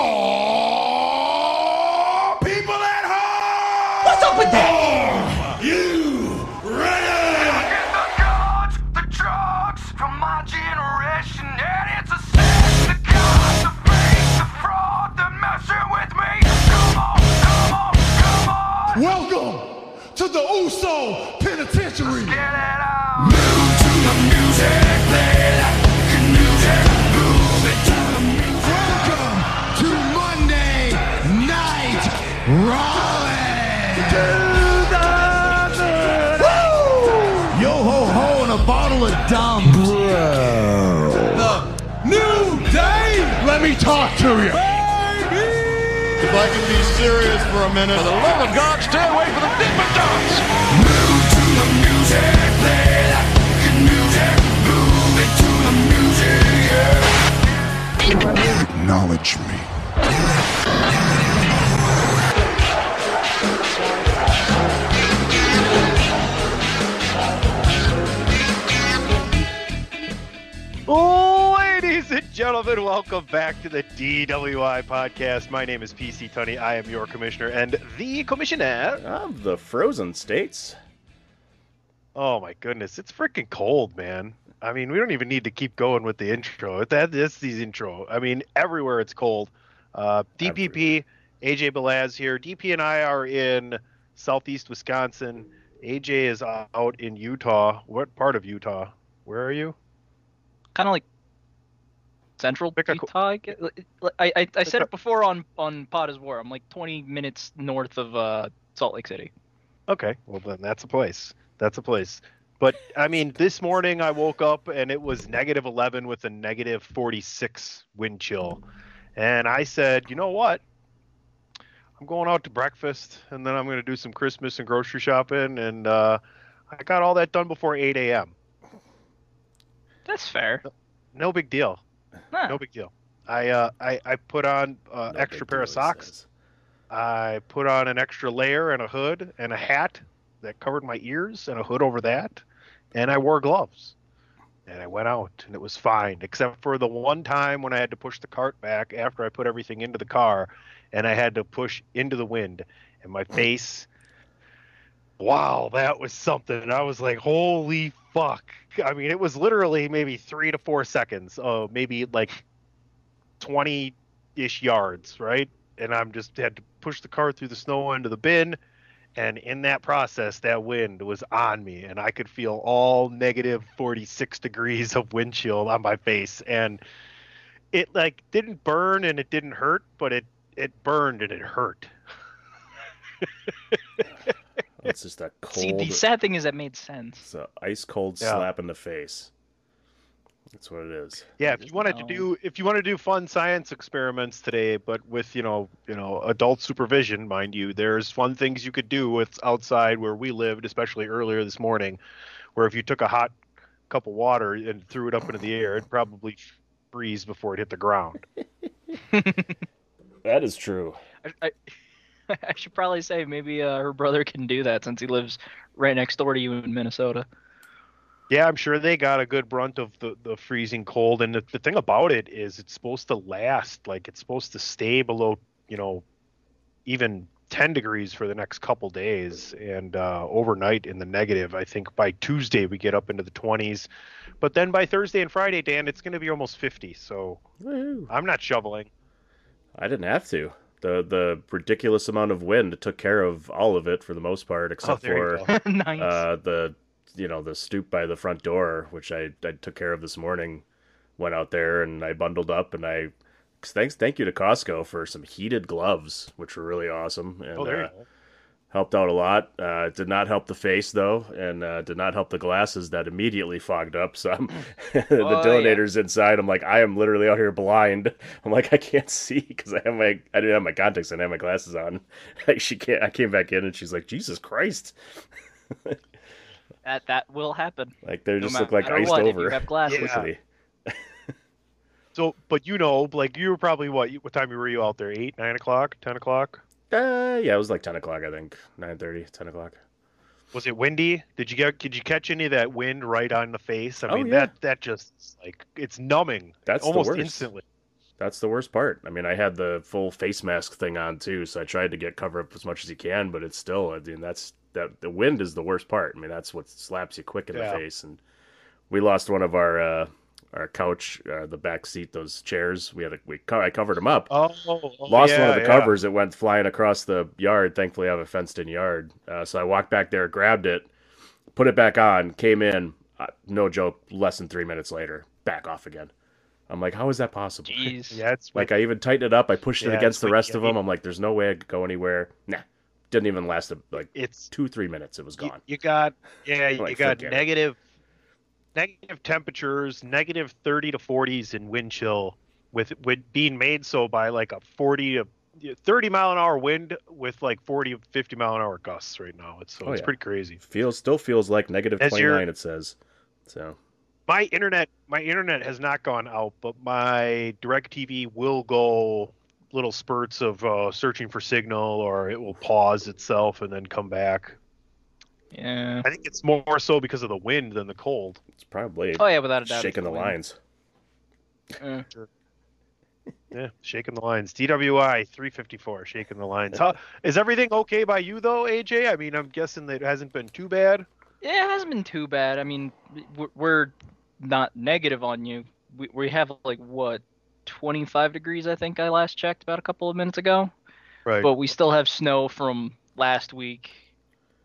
Oh, people at home! What's up with that? You ready? It's the drugs from my generation, and it's a sin, the gods, the fake, the fraud, the messing with me. Come on, come on, come on! Welcome to the Uso Penitentiary. Let's get it on. Move to the music, play like the music, move it to the music. Welcome to Monday Night Raw. Woo! Yo ho ho and a bottle of dumb. Bro. The new day. Let me talk to you. Baby. If I can be serious for a minute. For the love of God, stay away from the dippin' dots. Move to the music, play like the music, move it to the music, yeah. Acknowledge me. Ladies and gentlemen, welcome back to the DWI podcast. My name is PC Tunney. I am your commissioner and the commissioner of the Frozen States. Oh my goodness, it's freaking cold, man. I mean, we don't even need to keep going with the intro. That's the intro. I mean, everywhere it's cold. DPP, AJ Belaz here. DP and I are in southeast Wisconsin. AJ is out in Utah. What part of Utah? Where are you? Kind of like central Utah. I said it before on Pod is War. I'm like 20 minutes north of Salt Lake City. Okay, well then that's a place. That's a place. But, I mean, this morning I woke up and it was negative 11 with a negative 46 wind chill. And I said, you know what? I'm going out to breakfast and then I'm going to do some Christmas and grocery shopping. And I got all that done before 8 a.m. That's fair. No big deal. Huh. No big deal. I put on an extra pair of socks. I put on an extra layer and a hood and a hat that covered my ears and a hood over that, and I wore gloves, and I went out, and it was fine, except for the one time when I had to push the cart back after I put everything into the car, and I had to push into the wind, and my face, wow, that was something. I was like, holy fuck. I mean, it was literally maybe 3 to 4 seconds, maybe like 20-ish yards, right? And I just had to push the car through the snow into the bin. And in that process, that wind was on me, and I could feel all negative 46 degrees of wind chill on my face. And it, like, didn't burn and it didn't hurt, but it burned and it hurt. It's just a cold... See, the sad thing is that made sense. It's an ice-cold slap in the face. That's what it is. Yeah, if you wanted to do fun science experiments today, but with you know adult supervision, mind you, there's fun things you could do with outside where we lived, especially earlier this morning, where if you took a hot cup of water and threw it up into the air, it'd probably freeze before it hit the ground. That is true. I should probably say maybe her brother can do that since he lives right next door to you in Minnesota. Yeah, I'm sure they got a good brunt of the freezing cold. And the thing about it is it's supposed to last. Like, it's supposed to stay below, even 10 degrees for the next couple days. And overnight in the negative, I think by Tuesday we get up into the 20s. But then by Thursday and Friday, Dan, it's going to be almost 50. So woo-hoo. I'm not shoveling. I didn't have to. The ridiculous amount of wind took care of all of it for the most part, except for nice. The stoop by the front door, which I took care of this morning. Went out there and I bundled up, and I thank you to Costco for some heated gloves, which were really awesome, and helped out a lot. Did not help the face though, and did not help the glasses that immediately fogged up. So the dilator's inside. I'm like, I am literally out here blind. I'm like, I can't see because I didn't have my contacts and I had my glasses on. Like I came back in and she's like, Jesus Christ. That will happen. Like they just look like iced over. If you have glasses. Yeah. So, but like you were probably what time were you out there? 8, 9 o'clock, 10 o'clock? Yeah, it was like 10 o'clock. I think 9:30, 10 o'clock. Was it windy? Did you catch any of that wind right on the face? I mean, that just like it's numbing. That's almost instantly. That's the worst part. I mean, I had the full face mask thing on too, so I tried to get cover up as much as you can, but it's still, I mean, that the wind is the worst part. I mean, that's what slaps you quick in the face. And we lost one of our couch, the back seat, those chairs. I covered them up. Lost one of the covers. It went flying across the yard. Thankfully, I have a fenced in yard. So I walked back there, grabbed it, put it back on, came in. No joke, less than 3 minutes later, back off again. I'm like, how is that possible? Jeez. Yeah, like, I even tightened it up. I pushed it against the rest of them. I'm like, there's no way I could go anywhere. Nah, didn't even last like 2-3 minutes. It was gone. You got negative temperatures, negative 30 to 40s in wind chill with being made so by like a 40 to 30 mile an hour wind with like 40 to 50 mile an hour gusts right now. It's pretty crazy. Still feels like negative 29. It says so. My internet has not gone out, but my DirecTV will go little spurts of searching for signal, or it will pause itself and then come back. Yeah, I think it's more so because of the wind than the cold. It's probably without a doubt, shaking the lines. Sure. Yeah, shaking the lines. DWI 354, shaking the lines. How, is everything okay by you though, AJ? I mean, I'm guessing that it hasn't been too bad. Yeah, it hasn't been too bad. I mean, we're not negative on you. We have, like, what, 25 degrees, I think I last checked about a couple of minutes ago. Right. But we still have snow from last week.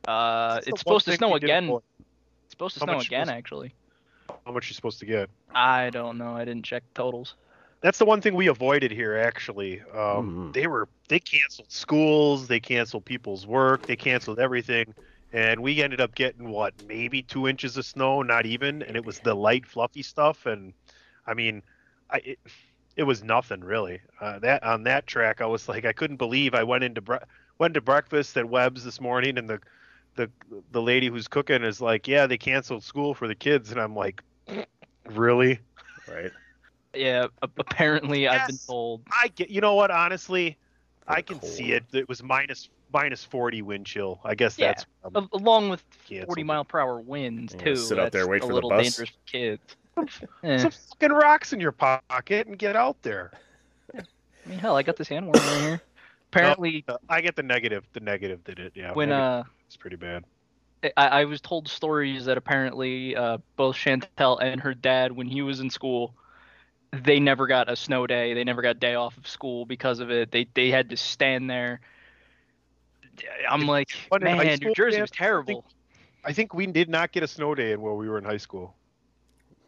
It's supposed to snow again. It's supposed to snow again, actually. How much are you supposed to get? I don't know. I didn't check totals. That's the one thing we avoided here, actually. They canceled schools. They canceled people's work. They canceled everything. And we ended up getting, what, maybe 2 inches of snow, not even. And it was the light, fluffy stuff. And, I mean, it was nothing, really. That on that track, I was like, I couldn't believe I went to breakfast at Webb's this morning. And the lady who's cooking is like, yeah, they canceled school for the kids. And I'm like, really? Right. Yeah, apparently yes, I've been told. You know what, honestly, I can see it. It was minus 40 wind chill. I guess that's along with 40 mile per hour winds too. Sit out there, wait for the bus. A little dangerous for kids. Some fucking rocks in your pocket and get out there. Yeah. I mean, hell, I got this hand warmer right here. Apparently, I get the negative. The negative did it. Yeah, when it's pretty bad. I was told stories that apparently both Chantel and her dad, when he was in school, they never got a snow day. They never got a day off of school because of it. They had to stand there. I'm like, man, New Jersey was terrible. I think we did not get a snow day while we were in high school.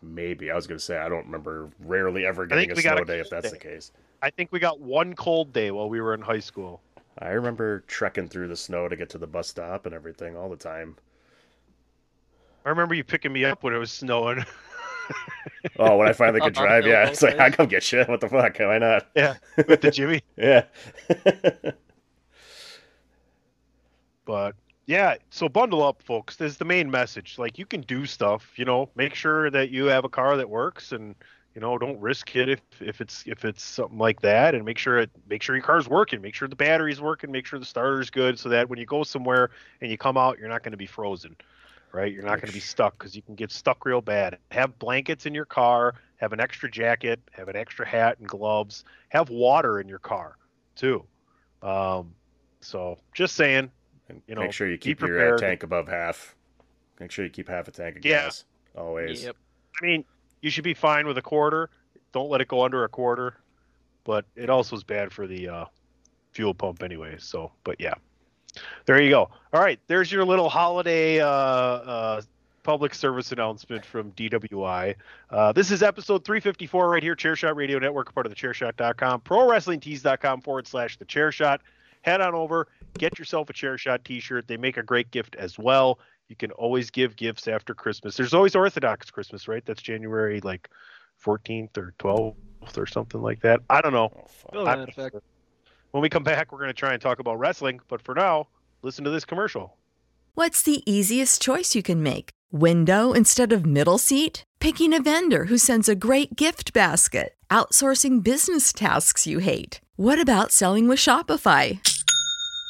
Maybe. I was going to say, I don't remember rarely ever getting a snow day if that's the case. I think we got one cold day while we were in high school. I remember trekking through the snow to get to the bus stop and everything all the time. I remember you picking me up when it was snowing. Oh, when I finally could drive, yeah. It's like, I'll come get you. What the fuck? Why not? Yeah, with the Jimmy. Yeah. But yeah, so bundle up, folks. This is the main message. Like, you can do stuff, you know, make sure that you have a car that works, and, you know, don't risk it if it's something like that, and make sure your car's working, make sure the battery's working, make sure the starter's good, so that when you go somewhere and you come out, you're not going to be frozen, right? You're not going to be stuck, because you can get stuck real bad. Have blankets in your car, have an extra jacket, have an extra hat and gloves, have water in your car too. So just saying. And you know, make sure you keep your tank above half. Make sure you keep half a tank of gas. Always. Yep. I mean, you should be fine with a quarter. Don't let it go under a quarter. But it also is bad for the fuel pump anyway. So, but yeah. There you go. All right. There's your little holiday public service announcement from DWI. This is episode 354 right here. Chairshot Radio Network, part of the Chairshot.com. ProWrestlingTees.com/thechairshot. Head on over, get yourself a Chairshot t-shirt. They make a great gift as well. You can always give gifts after Christmas. There's always Orthodox Christmas, right? That's January like 14th or 12th or something like that. I don't know. When we come back, we're going to try and talk about wrestling. But for now, listen to this commercial. What's the easiest choice you can make? Window instead of middle seat? Picking a vendor who sends a great gift basket? Outsourcing business tasks you hate? What about selling with Shopify?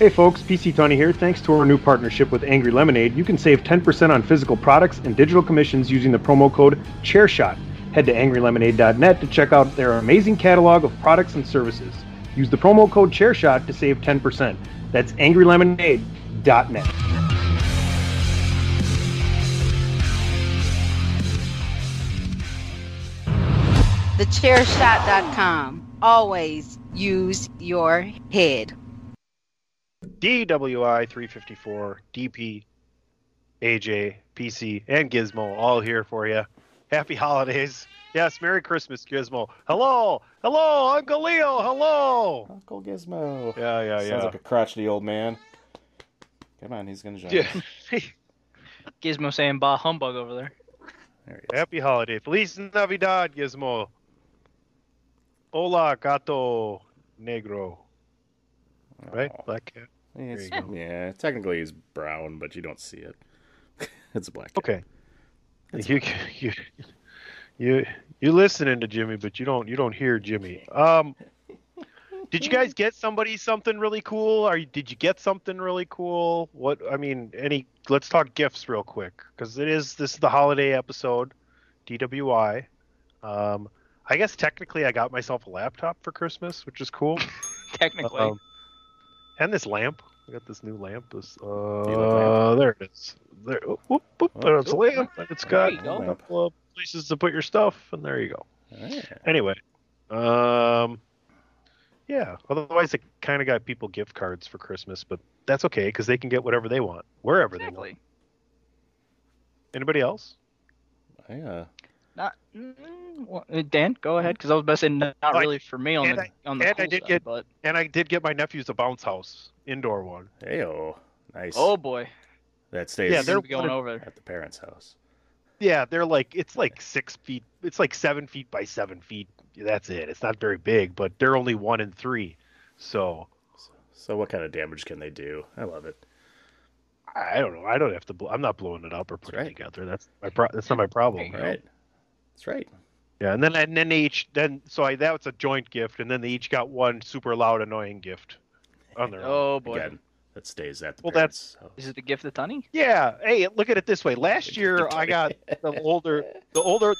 Hey folks, PC Tunney here. Thanks to our new partnership with Angry Lemonade, you can save 10% on physical products and digital commissions using the promo code CHAIRSHOT. Head to angrylemonade.net to check out their amazing catalog of products and services. Use the promo code CHAIRSHOT to save 10%. That's angrylemonade.net. TheChairShot.com. Always use your head. DWI 354, DP, AJ, PC, and Gizmo all here for you. Happy holidays. Yes, Merry Christmas, Gizmo. Hello. Hello, Uncle Leo. Hello. Uncle Gizmo. Yeah. Sounds like a crotchety old man. Come on, he's going to jump. Yeah. Gizmo saying bah humbug over there. Happy holiday. Feliz Navidad, Gizmo. Hola, gato negro. Right? Black cat. Yeah, technically he's brown, but you don't see it. It's a black cat. Okay. You're listening to Jimmy, but you don't hear Jimmy. Did you guys get somebody something really cool? Did you get something really cool? Let's talk gifts real quick, because this is the holiday episode, DWI. I guess technically I got myself a laptop for Christmas, which is cool. Technically. And this lamp. I got this new lamp. Lamp? There it is. There, there's a lamp. It's got a couple of places to put your stuff, and there you go. Right. Anyway. Yeah, otherwise it kind of got people gift cards for Christmas, but that's okay because they can get whatever they want, wherever exactly. They want. Anybody else? Yeah. Dan, go ahead, because I was about to say not really for me on the cool side. And I did get my nephews a bounce house, indoor one. Hey-oh, nice. Oh, boy. That stays they're going over at the parents' house. Yeah, they're like, it's like 6 feet, it's like 7 feet by 7 feet. That's it. It's not very big, but they're only 1 and 3. So what kind of damage can they do? I love it. I don't know. I don't have to, I'm not blowing it up or putting it together. That's not my problem. Right. That's right. Yeah. And then that was a joint gift. And then they each got one super loud, annoying gift on their own. Oh boy. Again. That stays at the parents. Is it the gift of Tunney? Yeah. Hey, look at it this way. Last year, I got the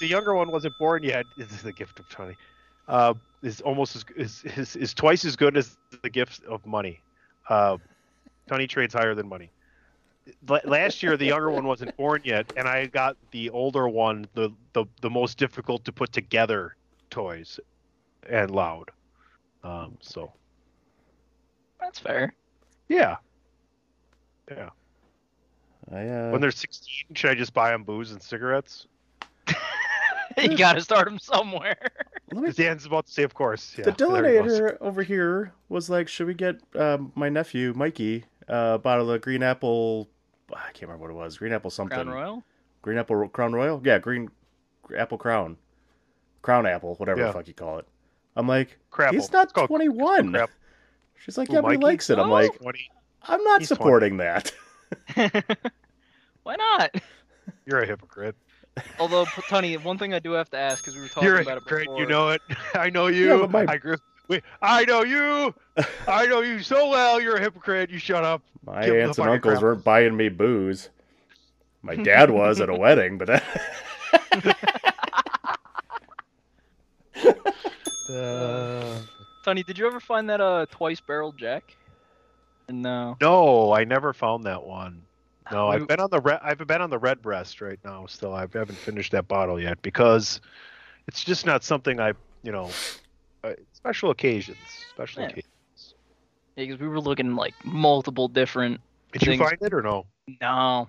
younger one wasn't born yet. This is the gift of Tunney. Is almost is twice as good as the gift of money. Tunney trades higher than money. Last year, the younger one wasn't born yet, and I got the older one, the most difficult to put together toys, and loud. So that's fair. Yeah. When they're 16, should I just buy them booze and cigarettes? You gotta start them somewhere. Dan's about to say, of course. Yeah, the donator over here was like, should we get my nephew, Mikey, a bottle of green apple... I can't remember what it was. Green apple something. Crown Royal? Green apple Crown Royal? Yeah, green apple crown. Crown apple, whatever the fuck you call it. I'm like, Crapple. He's not 21. Crap. She's like, yeah, but he likes it. I'm like, I'm not supporting that. Why not? You're a hypocrite. Although, Tunney, one thing I do have to ask, because we were talking about it before. You're a hypocrite, you know it. I know you. Yeah, I know you. I know you so well. You're a hypocrite. You shut up. My aunts and uncles weren't buying me booze. My dad was at a wedding, but that... Tunney, did you ever find that twice-barreled Jack? No. No, I never found that one. No, I've been on the red breast right now. Still, I haven't finished that bottle yet because it's just not something I, you know, special occasions. Yeah, because we were looking like multiple different. Did you find it or no? No.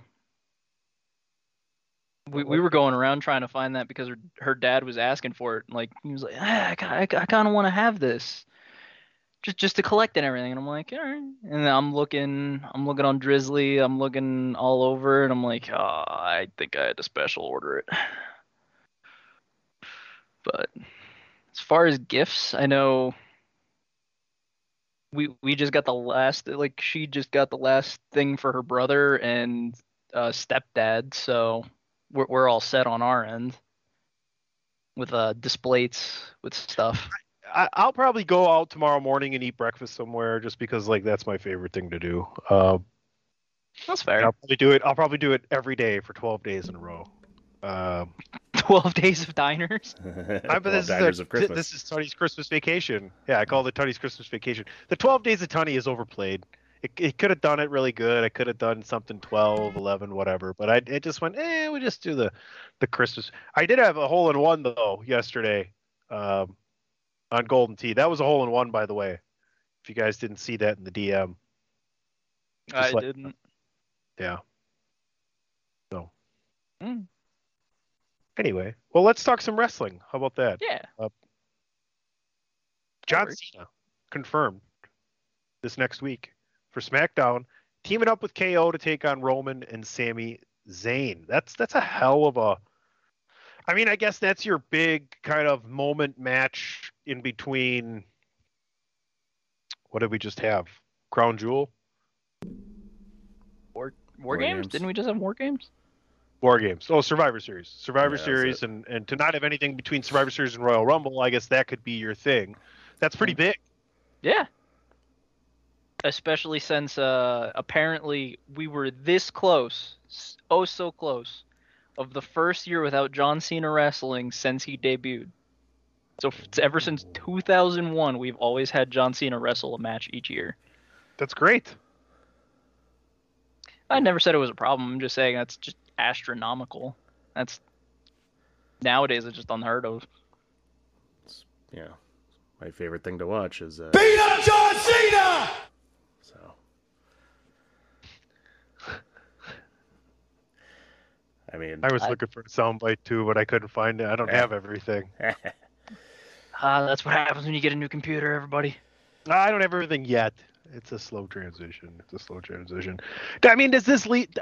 We were going around trying to find that because her dad was asking for it. Like he was like, I kind of want to have this, just to collect and everything. And I'm like, all right. And then I'm looking on Drizzly. I'm looking all over, and I'm like, oh, I think I had to special order it. But as far as gifts, I know we just got the last, like she just got the last thing for her brother and stepdad, so. We're all set on our end with displays with stuff. I'll probably go out tomorrow morning and eat breakfast somewhere just because like that's my favorite thing to do. That's fair. I'll probably do it every day for 12 days in a row. 12 days of diners. 12 diners of Christmas. This is Tunney's Christmas Vacation. Yeah, I call it Tunney's Christmas Vacation. The 12 days of Tunney is overplayed. It could have done it really good. I could have done something 12, 11, whatever. But it just went, we just do the Christmas. I did have a hole-in-one, though, yesterday on Golden Tee. That was a hole-in-one, by the way, if you guys didn't see that in the DM. I didn't. Yeah. So. Anyway. Well, let's talk some wrestling. How about that? Yeah. John Cena confirmed this next week. For SmackDown, teaming up with KO to take on Roman and Sami Zayn. That's a hell of a... I mean, I guess that's your big kind of moment match in between... What did we just have? Crown Jewel? War Games? Didn't we just have War Games? War Games. Oh, Survivor Series. Survivor Series. And to not have anything between Survivor Series and Royal Rumble, I guess that could be your thing. That's pretty big. Yeah. Especially since apparently we were this close, oh so close, of the first year without John Cena wrestling since he debuted. So ever since 2001, we've always had John Cena wrestle a match each year. That's great. I never said it was a problem. I'm just saying that's just astronomical. That's nowadays it's just unheard of. Yeah. My favorite thing to watch is beat up John Cena. I mean, I was looking for a soundbite too, but I couldn't find it. I don't have everything. That's what happens when you get a new computer, everybody. I don't have everything yet. It's a slow transition. I mean, does this lead?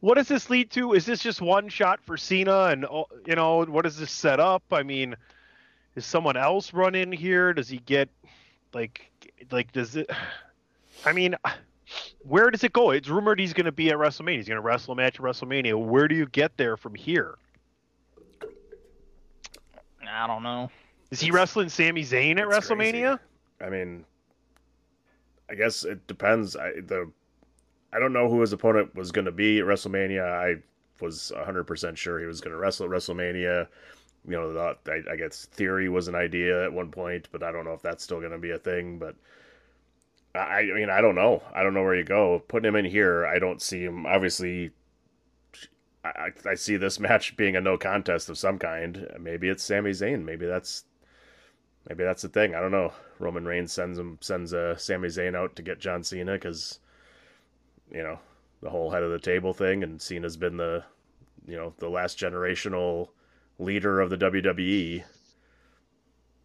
What does this lead to? Is this just one shot for Cena? And you know, what is this set up? I mean, is someone else run in here? Does he get like? Does it? I mean. Where does it go? It's rumored he's going to be at WrestleMania. He's going to wrestle a match at WrestleMania. Where do you get there from here? I don't know. Is he wrestling Sami Zayn at WrestleMania? Crazy. I mean, I guess it depends. I don't know who his opponent was going to be at WrestleMania. I was 100% sure he was going to wrestle at WrestleMania. You know, I guess Theory was an idea at one point, but I don't know if that's still going to be a thing, but... I mean, I don't know. I don't know where you go. Putting him in here, I don't see him. Obviously, I see this match being a no contest of some kind. Maybe it's Sami Zayn. Maybe that's the thing. I don't know. Roman Reigns sends Sami Zayn out to get John Cena because, you know, the whole head of the table thing, and Cena's been the, you know, the last generational leader of the WWE.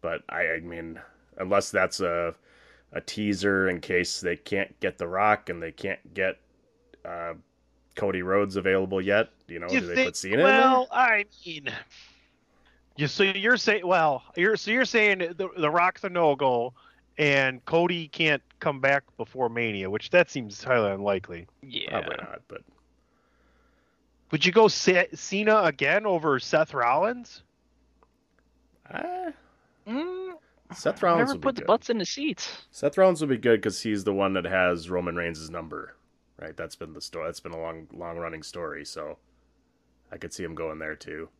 But I mean, unless that's a teaser in case they can't get The Rock and they can't get Cody Rhodes available yet. You know, do they put Cena in there? I mean, you're saying the Rock's a no-go and Cody can't come back before Mania, which that seems highly unlikely. Yeah. Probably not, but... Would you go Cena again over Seth Rollins? Seth Rollins would be good. Never put the butts in the seats. Seth Rollins would be good because he's the one that has Roman Reigns' number, right? That's been the story. That's been a long-running story. So I could see him going there too.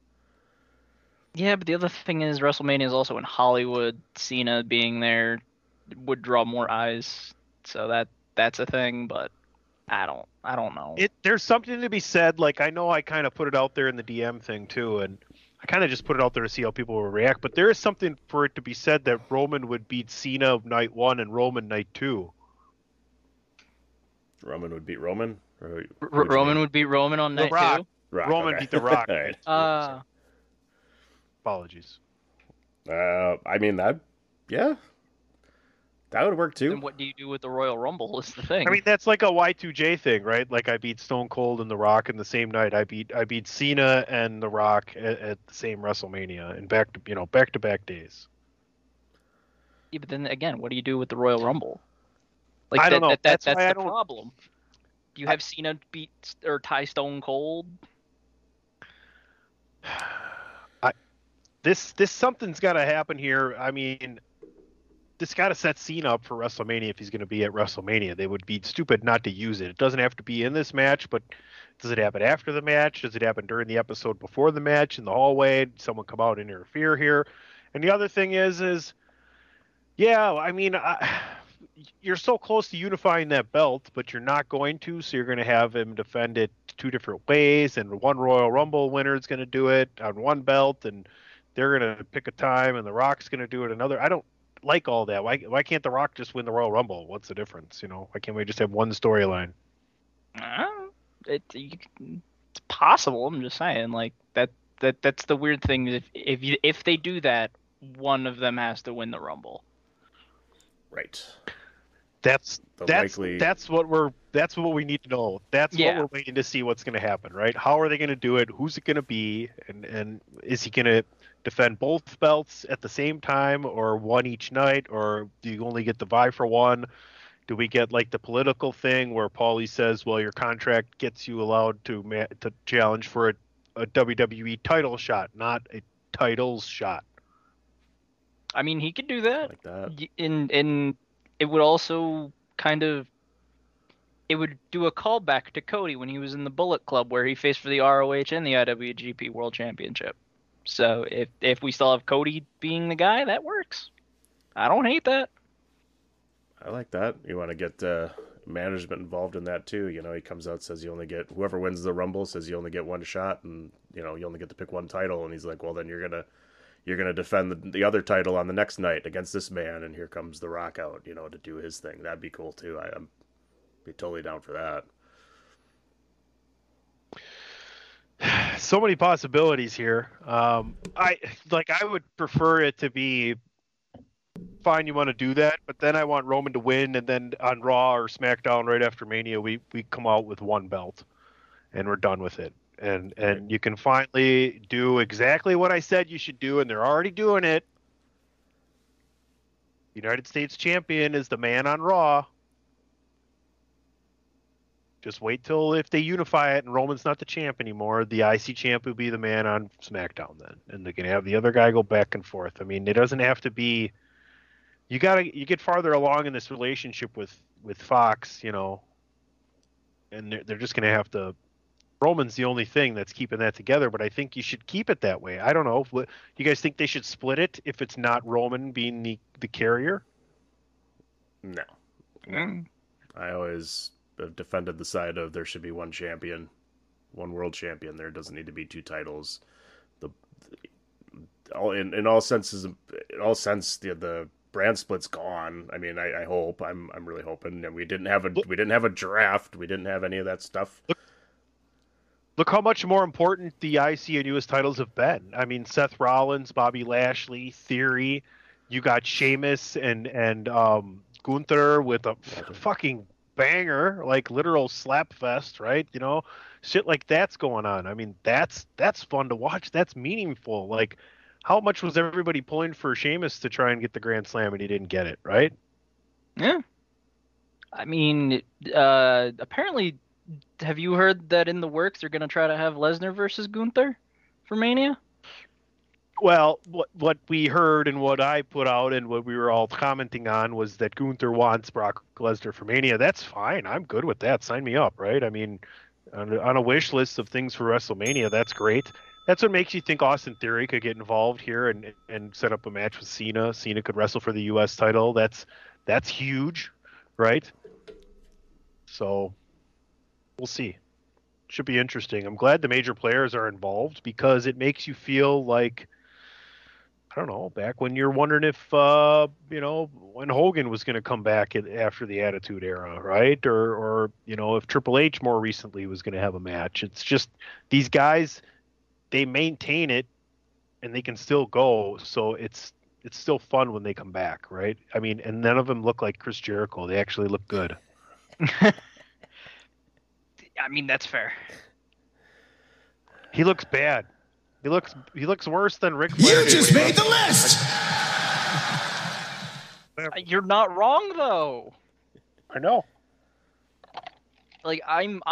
Yeah, but the other thing is WrestleMania is also in Hollywood. Cena being there would draw more eyes, so that's a thing. But I don't know. There's something to be said. Like, I know I kind of put it out there in the DM thing too, and I kind of just put it out there to see how people will react. But there is something for it to be said that Roman would beat Cena night one and Roman night two. Roman would beat Roman? Roman would beat Roman on night two? Roman beat The Rock. Right. Apologies. I mean, that, yeah. That would work too. And what do you do with the Royal Rumble is the thing. I mean, that's like a Y2J thing, right? Like, I beat Stone Cold and The Rock in the same night. I beat Cena and The Rock at the same WrestleMania, and back to back days. Yeah, but then again, what do you do with the Royal Rumble? Like, I don't know. That's the problem. You have Cena beat or tie Stone Cold. This something's got to happen here. I mean, this got to set Cena up for WrestleMania if he's going to be at WrestleMania. They would be stupid not to use it. It doesn't have to be in this match, but does it happen after the match? Does it happen during the episode before the match in the hallway? Did someone come out and interfere here? And the other thing is yeah, I mean, you're so close to unifying that belt, but you're not going to, so you're going to have him defend it two different ways, and one Royal Rumble winner is going to do it on one belt, and they're going to pick a time, and The Rock's going to do it another. I don't like all that. Why can't The Rock just win the Royal Rumble? What's the difference? You know, why can't we just have one storyline? It's possible. I'm just saying, like, that's the weird thing. If they do that, one of them has to win the Rumble. Right. That's what we need to know. What we're waiting to see what's going to happen, right? How are they going to do it? Who's it going to be? And is he going to defend both belts at the same time, or one each night, or do you only get the vie for one? Do we get like the political thing where Paulie says, well, your contract gets you allowed to challenge for a WWE title shot, not a titles shot? I mean, he could do that. Like that. And it would also kind of, it would do a callback to Cody when he was in the Bullet Club, where he faced for the ROH and the IWGP World Championship. So if we still have Cody being the guy, that works. I don't hate that. I like that. You want to get management involved in that too. You know, he comes out, says you only get, whoever wins the Rumble says you only get one shot, and you know, you only get to pick one title. And he's like, well, then you're gonna defend the other title on the next night against this man. And here comes The Rock out, you know, to do his thing. That'd be cool too. I'm be totally down for that. So many possibilities here. I would prefer it to be fine. You want to do that, but then I want Roman to win, and then on Raw or SmackDown right after Mania, we come out with one belt, and we're done with it. And you can finally do exactly what I said you should do, and they're already doing it. United States Champion is the man on Raw. Just wait till if they unify it and Roman's not the champ anymore, the IC champ would be the man on SmackDown then. And they can have the other guy go back and forth. I mean, it doesn't have to be, you get farther along in this relationship with Fox, you know, and they're just going to have to, Roman's the only thing that's keeping that together, but I think you should keep it that way. I don't know. Do you guys think they should split it if it's not Roman being the carrier? No. Mm. I always have defended the side of there should be one champion, one world champion. There doesn't need to be two titles. In all senses, the brand split's gone. I mean, I hope. I'm really hoping. And we didn't have a draft. We didn't have any of that stuff. Look how much more important the IC and US titles have been. I mean, Seth Rollins, Bobby Lashley, Theory. You got Sheamus and Gunther with a fucking banger, like literal slap fest, right? You know, shit like that's going on. I mean, that's fun to watch. That's meaningful. Like, how much was everybody pulling for Sheamus to try and get the Grand Slam, and he didn't get it, right? Yeah. I mean, apparently, have you heard that in the works they're going to try to have Lesnar versus Gunther for Mania? Well, what we heard and what I put out and what we were all commenting on was that Gunther wants Brock Lesnar for Mania. That's fine. I'm good with that. Sign me up, right? I mean, on a wish list of things for WrestleMania, that's great. That's what makes you think Austin Theory could get involved here and set up a match with Cena. Cena could wrestle for the U.S. title. That's huge, right? So We'll see. Should be interesting. I'm glad the major players are involved because it makes you feel like, I don't know, back when you're wondering if, when Hogan was going to come back after the Attitude Era, right? Or, if Triple H more recently was going to have a match. It's just these guys, they maintain it and they can still go. So it's still fun when they come back, right? I mean, and none of them look like Chris Jericho. They actually look good. I mean, that's fair. He looks bad. He looks worse than Ric Flair. You just made the list! You're not wrong, though. I know. Like, I'm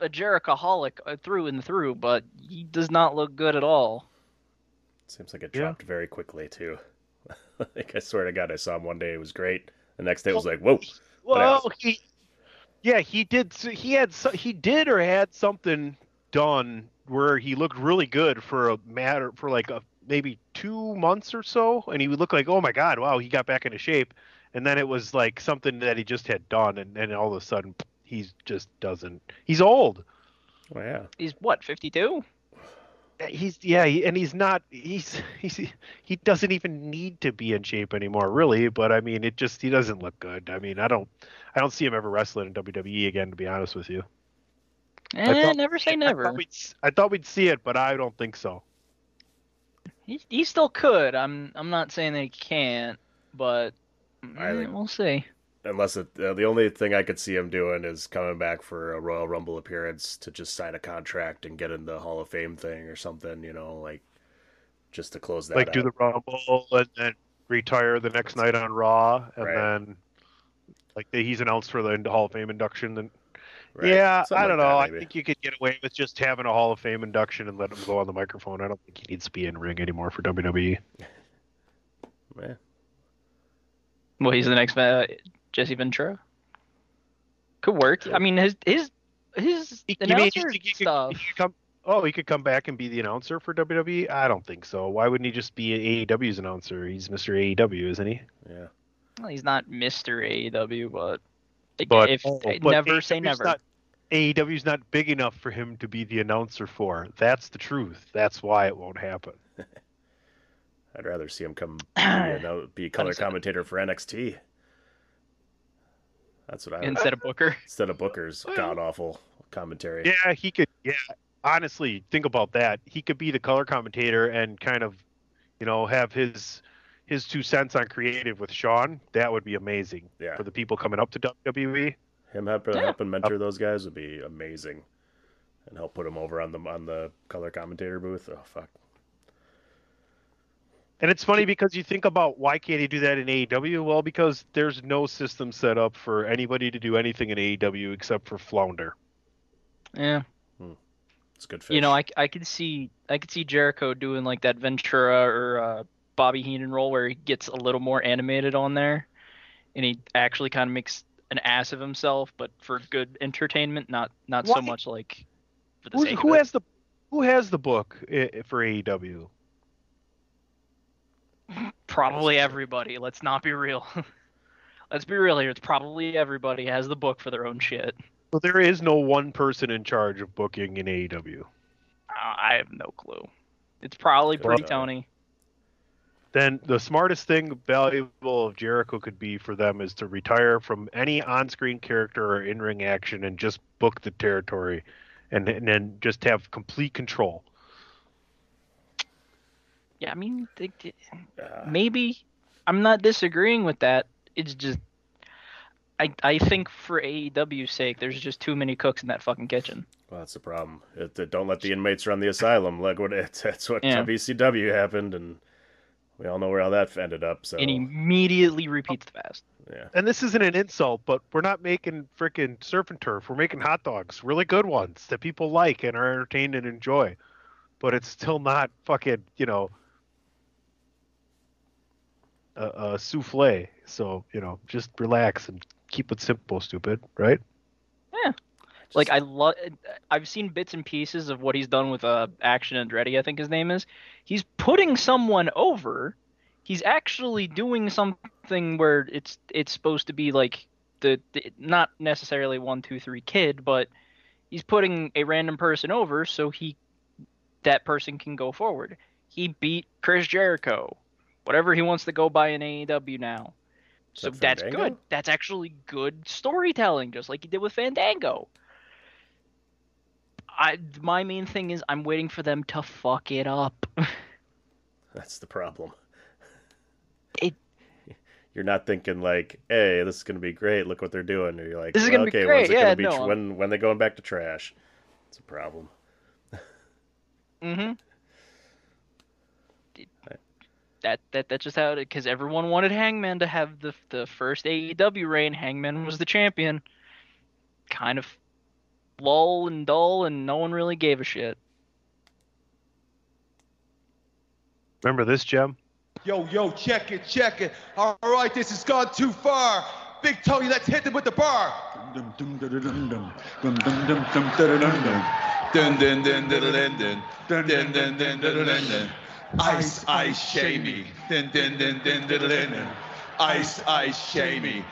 a Jerichoholic through and through, but he does not look good at all. Seems like it dropped very quickly, too. Like, I swear to God, I saw him one day. It was great. The next day, it was like, whoa. Well, he had something done where he looked really good for maybe 2 months or so, and he would look like, oh my God, wow, he got back into shape, and then it was like something that he just had done, and all of a sudden he's old. Oh yeah, he's what, 52? He doesn't even need to be in shape anymore, really. But I mean, he doesn't look good. I mean, I don't see him ever wrestling in WWE again, to be honest with you. Never say never. I thought we'd see it, but I don't think so. He still could. I'm not saying that he can't, but we'll see. Unless the only thing I could see him doing is coming back for a Royal Rumble appearance to just sign a contract and get in the Hall of Fame thing or something, just to close that out. Do the Rumble and then retire the next night on Raw, and then he's announced for the Hall of Fame induction. Then yeah, something I don't know. I think you could get away with just having a Hall of Fame induction and let him go on the microphone. I don't think he needs to be in ring anymore for WWE. Yeah. Well, he's the next Jesse Ventura. Could work. I mean, his announcer stuff. He could come back and be the announcer for WWE? I don't think so. Why wouldn't he just be AEW's announcer? He's Mr. AEW, isn't he? Yeah. Well, he's not Mr. AEW, but never say never. AEW's not big enough for him to be the announcer for. That's the truth. That's why it won't happen. I'd rather see him come be a color commentator for NXT. That's what I instead of Booker. Instead of Booker's god awful commentary. Yeah, he could. Yeah, honestly, think about that. He could be the color commentator and kind of, have his 2 cents on creative with Sean. That would be amazing for the people coming up to WWE. Him helping mentor those guys would be amazing, and help put him over on the color commentator booth. Oh fuck. And it's funny because you think about why can't he do that in AEW? Well, because there's no system set up for anybody to do anything in AEW except for flounder. Yeah, it's good fish. I could see Jericho doing like that Ventura or Bobby Heenan role where he gets a little more animated on there, and he actually kind of makes an ass of himself, but for good entertainment, not so much like for the sake of it. Who has the book for AEW? Probably everybody. Let's not be real. Let's be real here. It's probably everybody has the book for their own shit. Well, there is no one person in charge of booking in AEW. I have no clue. It's probably pretty Tony. Then the smartest thing valuable of Jericho could be for them is to retire from any on-screen character or in-ring action and just book the territory and then just have complete control. Yeah, I mean, maybe I'm not disagreeing with that. It's just I think for AEW's sake, there's just too many cooks in that fucking kitchen. Well, that's the problem. Don't let the inmates run the asylum. Like that's what WCW happened, and we all know where all that ended up. So it immediately repeats the past. Yeah. And this isn't an insult, but we're not making freaking surf and turf. We're making hot dogs, really good ones that people like and are entertained and enjoy. But it's still not fucking a souffle, so just relax and keep it simple, stupid, right? Yeah, like I've seen bits and pieces of what he's done with Action Andretti, I think his name is. He's putting someone over. He's actually doing something where it's supposed to be like the not necessarily 1, 2, 3 kid, but He's putting a random person over so that person can go forward. He beat Chris Jericho, whatever he wants to go by in AEW now. So that's good. That's actually good storytelling, just like he did with Fandango. My main thing is I'm waiting for them to fuck it up. That's the problem. You're not thinking like, hey, this is going to be great. Look what they're doing. Or you're like, this is going to be great. Yeah, no. When they're going back to trash. It's a problem. Mm-hmm. That's just how it is, because everyone wanted Hangman to have the first AEW reign. Hangman was the champion. Kind of lull and dull, and no one really gave a shit. Remember this, Jim? Yo, check it. All right, this has gone too far. Big Tony, let's hit them with the bar. Ice, shamey. Ice, shamey.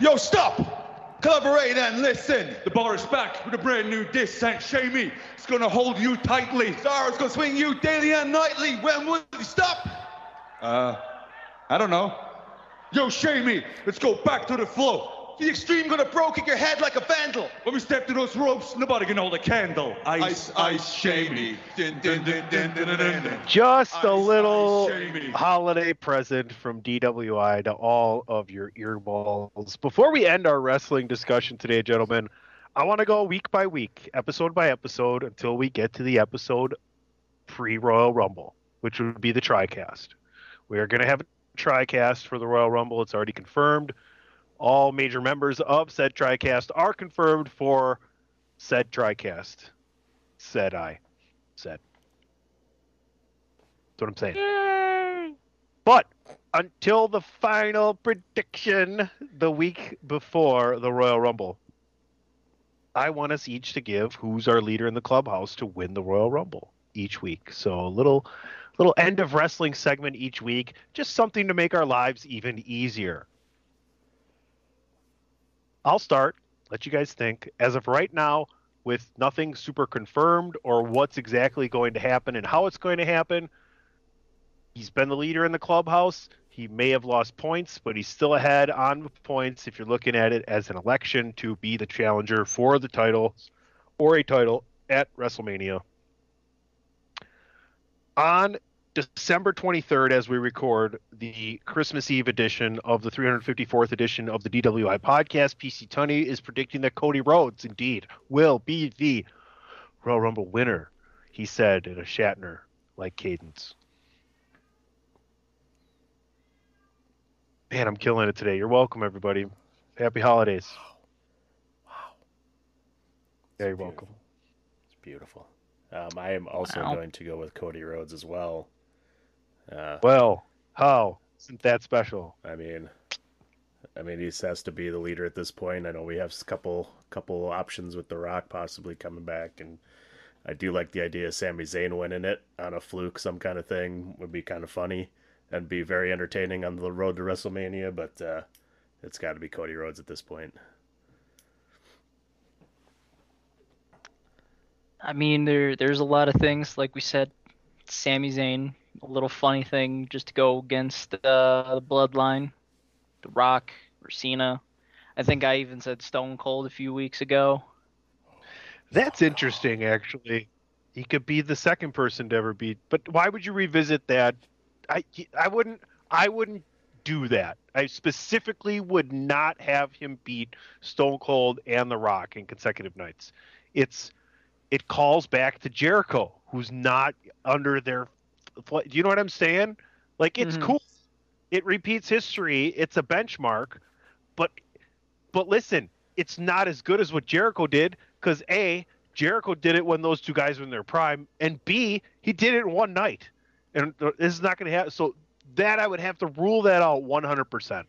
Yo, stop! Collaborate and listen. The bar is back with a brand new disc, and shamey. It's gonna hold you tightly. Zara's gonna swing you daily and nightly. When will you stop? I don't know. Yo, shamey, let's go back to the flow. The extreme gonna bro-kick your head like a vandal. When we step to those ropes, nobody can hold a candle. Ice, shamey. Just a little holiday present from DWI to all of your earballs. Before we end our wrestling discussion today, gentlemen, I want to go week by week, episode by episode, until we get to the episode pre-Royal Rumble, which would be the TriCast. We are going to have a TriCast for the Royal Rumble. It's already confirmed. All major members of said TriCast are confirmed for said TriCast. Said I. Said. That's what I'm saying. Yay! But until the final prediction the week before the Royal Rumble, I want us each to give who's our leader in the clubhouse to win the Royal Rumble each week. So a little end of wrestling segment each week. Just something to make our lives even easier. I'll start, let you guys think. As of right now, with nothing super confirmed or what's exactly going to happen and how it's going to happen, he's been the leader in the clubhouse. He may have lost points, but he's still ahead on points if you're looking at it as an election to be the challenger for the title or a title at WrestleMania. On December 23rd, as we record the Christmas Eve edition of the 354th edition of the DWI podcast, PC Tunney is predicting that Cody Rhodes, indeed, will be the Royal Rumble winner, he said in a Shatner-like cadence. Man, I'm killing it today. You're welcome, everybody. Happy holidays. Wow. Yeah, you're welcome. It's beautiful. I am also going to go with Cody Rhodes as well. How isn't that special? I mean, he has to be the leader at this point. I know we have a couple options with The Rock possibly coming back, and I do like the idea of Sami Zayn winning it on a fluke, some kind of thing would be kind of funny and be very entertaining on the road to WrestleMania. But it's got to be Cody Rhodes at this point. I mean, there's a lot of things, like we said, Sami Zayn, a little funny thing just to go against the Bloodline, The Rock, or Cena. I think I even said Stone Cold a few weeks ago. That's interesting, actually. He could be the second person to ever beat, but why would you revisit that? I wouldn't do that. I specifically would not have him beat Stone Cold and The Rock in consecutive nights. It calls back to Jericho, who's not under their... Do you know what I'm saying? Like, it's cool. It repeats history. It's a benchmark. But listen, it's not as good as what Jericho did because, A, Jericho did it when those two guys were in their prime, and, B, he did it in one night. And this is not going to happen. So that I would have to rule that out 100%.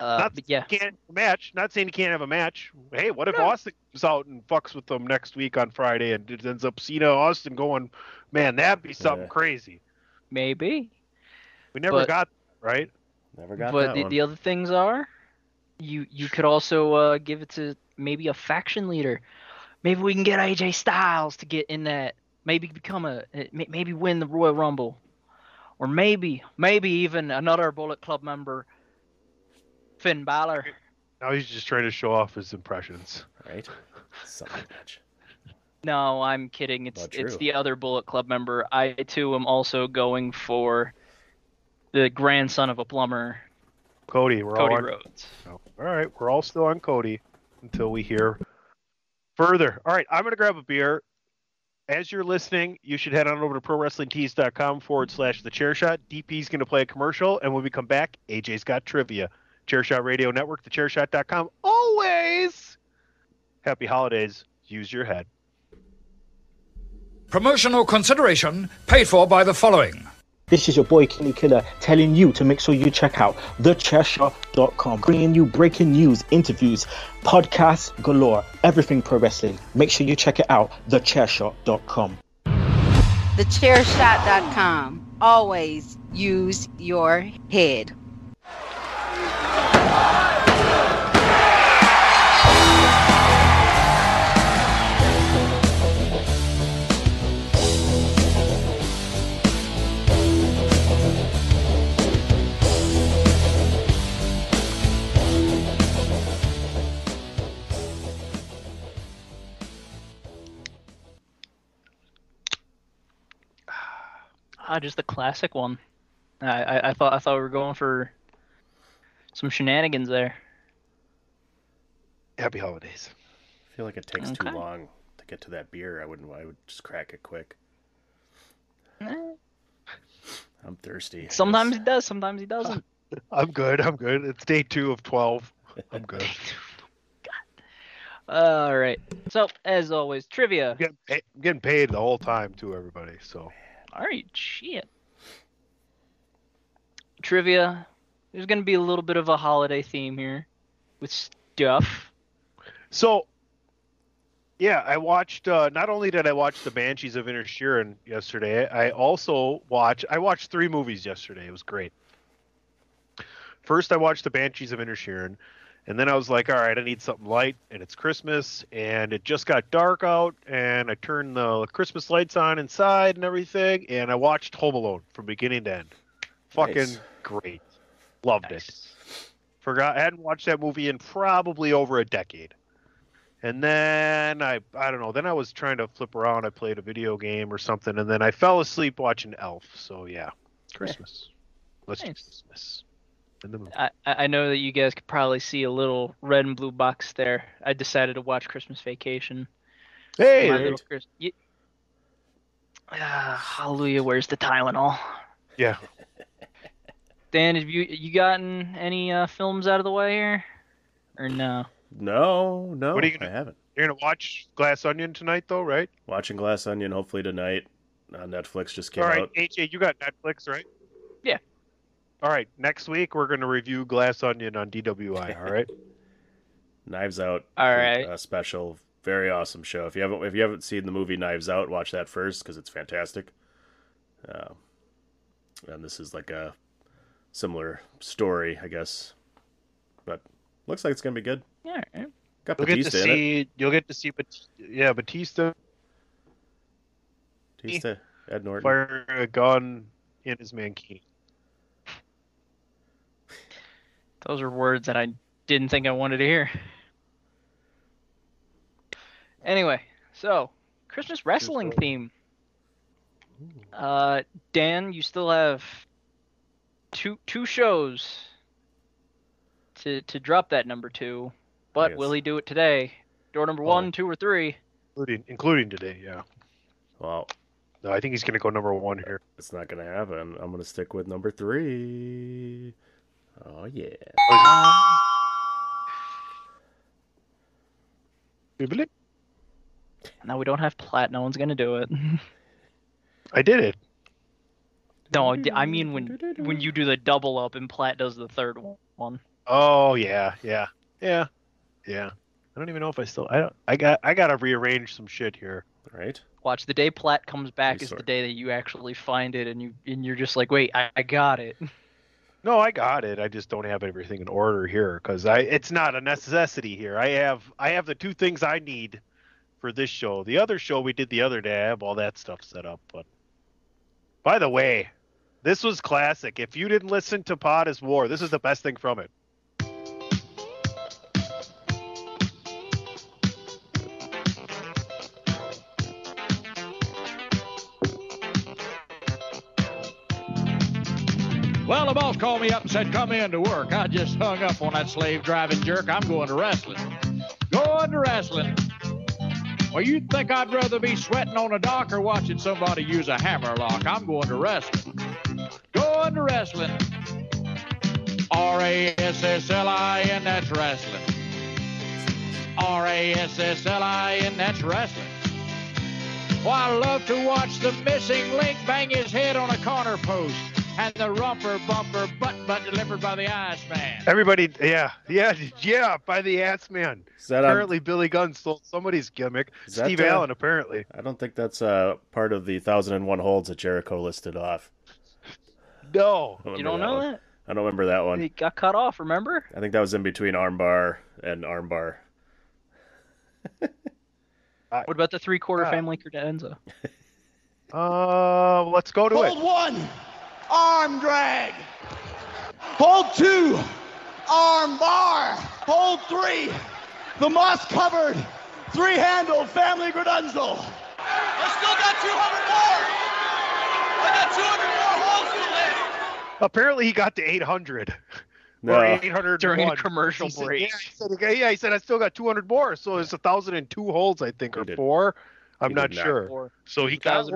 Not saying he can't have a match. Hey, what if Austin comes out and fucks with them next week on Friday and it ends up Cena Austin going, man, that'd be something crazy. Maybe. We never got that, right? Never got that. But the other things are You could also give it to maybe a faction leader. Maybe we can get AJ Styles to get in that. Maybe become maybe win the Royal Rumble, or maybe even another Bullet Club member, Finn Balor. Now he's just trying to show off his impressions. Right. Son of a bitch. No, I'm kidding. It's the other Bullet Club member. I too am also going for the grandson of a plumber. Cody. Cody Rhodes. Oh, all right, we're all still on Cody until we hear further. All right, I'm going to grab a beer. As you're listening, you should head on over to prowrestlingtees.com/thechairshot. DP's going to play a commercial, and when we come back, AJ's got trivia. Chairshot Radio Network, thechairshot.com. Always happy holidays. Use your head. Promotional consideration paid for by the following. This is your boy Kenny Killer telling you to make sure you check out thechairshot.com, bringing you breaking news, interviews, podcasts galore, everything pro wrestling. Make sure you check it out, thechairshot.com. Thechairshot.com. Always use your head. Just the classic one. I thought we were going for some shenanigans there. Happy holidays. I feel like it takes too long to get to that beer. I would just crack it quick. I'm thirsty. Sometimes he does. Sometimes he doesn't. I'm good. It's day 2 of 12. I'm good. God. All right. So as always, trivia. I'm getting paid the whole time too, everybody. So. All right, shit. Trivia. There's going to be a little bit of a holiday theme here with stuff. So, yeah, I watched, not only did I watch The Banshees of Inisherin yesterday, I watched 3 movies yesterday. It was great. First, I watched The Banshees of Inisherin, and then I was like, all right, I need something light, and it's Christmas, and it just got dark out, and I turned the Christmas lights on inside and everything, and I watched Home Alone from beginning to end. Fucking nice. Great. Loved it. I hadn't watched that movie in probably over a decade. And then, I don't know, then I was trying to flip around. I played a video game or something, and then I fell asleep watching Elf. So, yeah. Christmas. Let's do Christmas. I know that you guys could probably see a little red and blue box there. I decided to watch Christmas Vacation. Hey! Hallelujah, where's the Tylenol? Yeah. Dan, have you gotten any films out of the way here? Or no? No, what are you gonna, I haven't. You're going to watch Glass Onion tonight, though, right? Watching Glass Onion hopefully tonight on Netflix. Just came out. All right, AJ, you got Netflix, right? Yeah. All right, next week we're going to review Glass Onion on DWI, all right? Knives Out. All right. A special, very awesome show. If you haven't seen the movie Knives Out, watch that first because it's fantastic. And this is like a similar story, I guess. But looks like it's going to be good. Yeah. Got Batista in it. You'll get to see Batista. Batista, Ed Norton. Fire a gun in his mankini. Those are words that I didn't think I wanted to hear. Anyway, so Christmas wrestling theme. Dan, you still have two shows to drop that number 2, but will he do it today? Door number 1, 2, or 3? Including today, yeah. Wow. No, I think he's going to go number 1 here. It's not going to happen. I'm going to stick with number 3. Oh, yeah. Now we don't have Platt. No one's going to do it. I did it. No, I mean when you do the double up and Platt does the third one. Oh, yeah. I don't even know if I still... I got to rearrange some shit here. Right? Watch, the day Platt comes back is the day that you actually find it and you're just like, wait, I got it. No, I got it. I just don't have everything in order here because it's not a necessity here. I have the two things I need for this show. The other show we did the other day, I have all that stuff set up. But by the way, this was classic. If you didn't listen to Pod is War, this is the best thing from it. Well, the boss called me up and said, come in to work. I just hung up on that slave-driving jerk. I'm going to wrestling. Going to wrestling. Well, you'd think I'd rather be sweating on a dock or watching somebody use a hammerlock. I'm going to wrestling. Going to wrestling. R-A-S-S-L-I-N, that's wrestling. R-A-S-S-L-I-N, that's wrestling. Well, I love to watch the missing link bang his head on a corner post. And the rumper bumper butt delivered by the Iceman. Everybody, yeah, by the Iceman. Apparently, Billy Gunn stole somebody's gimmick. Steve Allen, apparently. I don't think that's part of the 1,001 holds that Jericho listed off. No, you don't know that? I don't remember that one. He got cut off. Remember? I think that was in between armbar and armbar. What about the three-quarter family credenza? Let's go to hold it. Hold one. Arm drag. Hold two. Arm bar. Hold three. The moss-covered, three-handled family credunzel. I still got 200 more. I got 200 more holes to live. Apparently, he got to 800. No. Or 800 during a commercial break. He said, I still got 200 more. So it's 1,002 holds, I think, or four. I'm not sure. So he got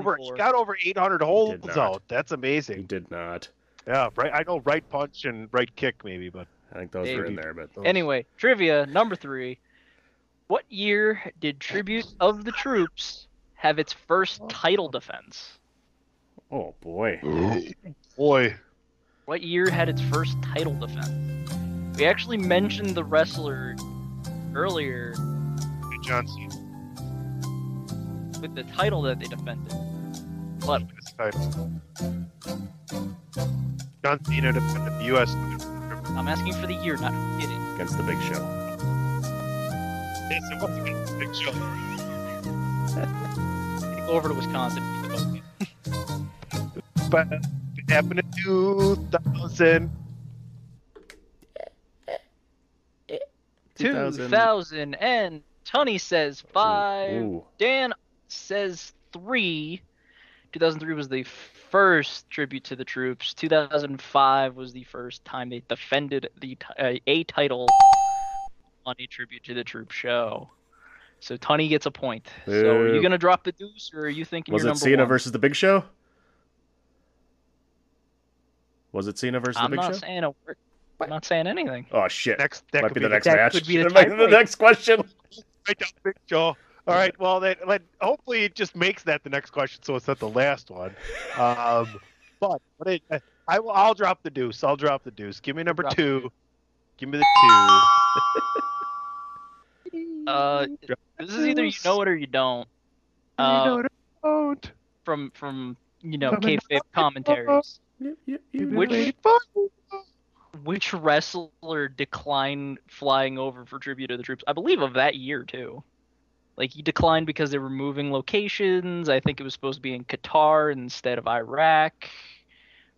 over 800 holds out. That's amazing. He did not. Yeah, right. I know right punch and right kick maybe, but I think those were in there. But anyway, trivia number 3. What year did Tribute of the Troops have its first title defense? Oh, boy. Boy. What year had its first title defense? We actually mentioned the wrestler earlier. John Cena. With the title that they defended. But John Cena defended the U.S. I'm asking for the year, not who did it. Against the Big Show. Yes, it was against the Big Show. Go over to Wisconsin. But it happened in 2000. 2000 and Tunney says 5. Ooh. Dan says 3. 2003 was the first Tribute to the Troops. 2005 was the first time they defended a title on a Tribute to the Troops show. So Tunney gets a point. Ooh. So are you going to drop the deuce, or are you thinking was you're number one? Was it Cena versus the Big Show? Was it Cena versus the Big Show? I'm not saying a word. I'm not saying anything. Oh, shit. That might be the next match. Could be the next question. Right down the Big Show. All right, well, hopefully it just makes that the next question, so it's not the last one. I'll drop the deuce. Give me number 2. Give me the 2. This is either you know it or you don't. From kayfabe commentaries. Which wrestler declined flying over for Tribute to the Troops? I believe of that year, too. Like, he declined because they were moving locations. I think it was supposed to be in Qatar instead of Iraq.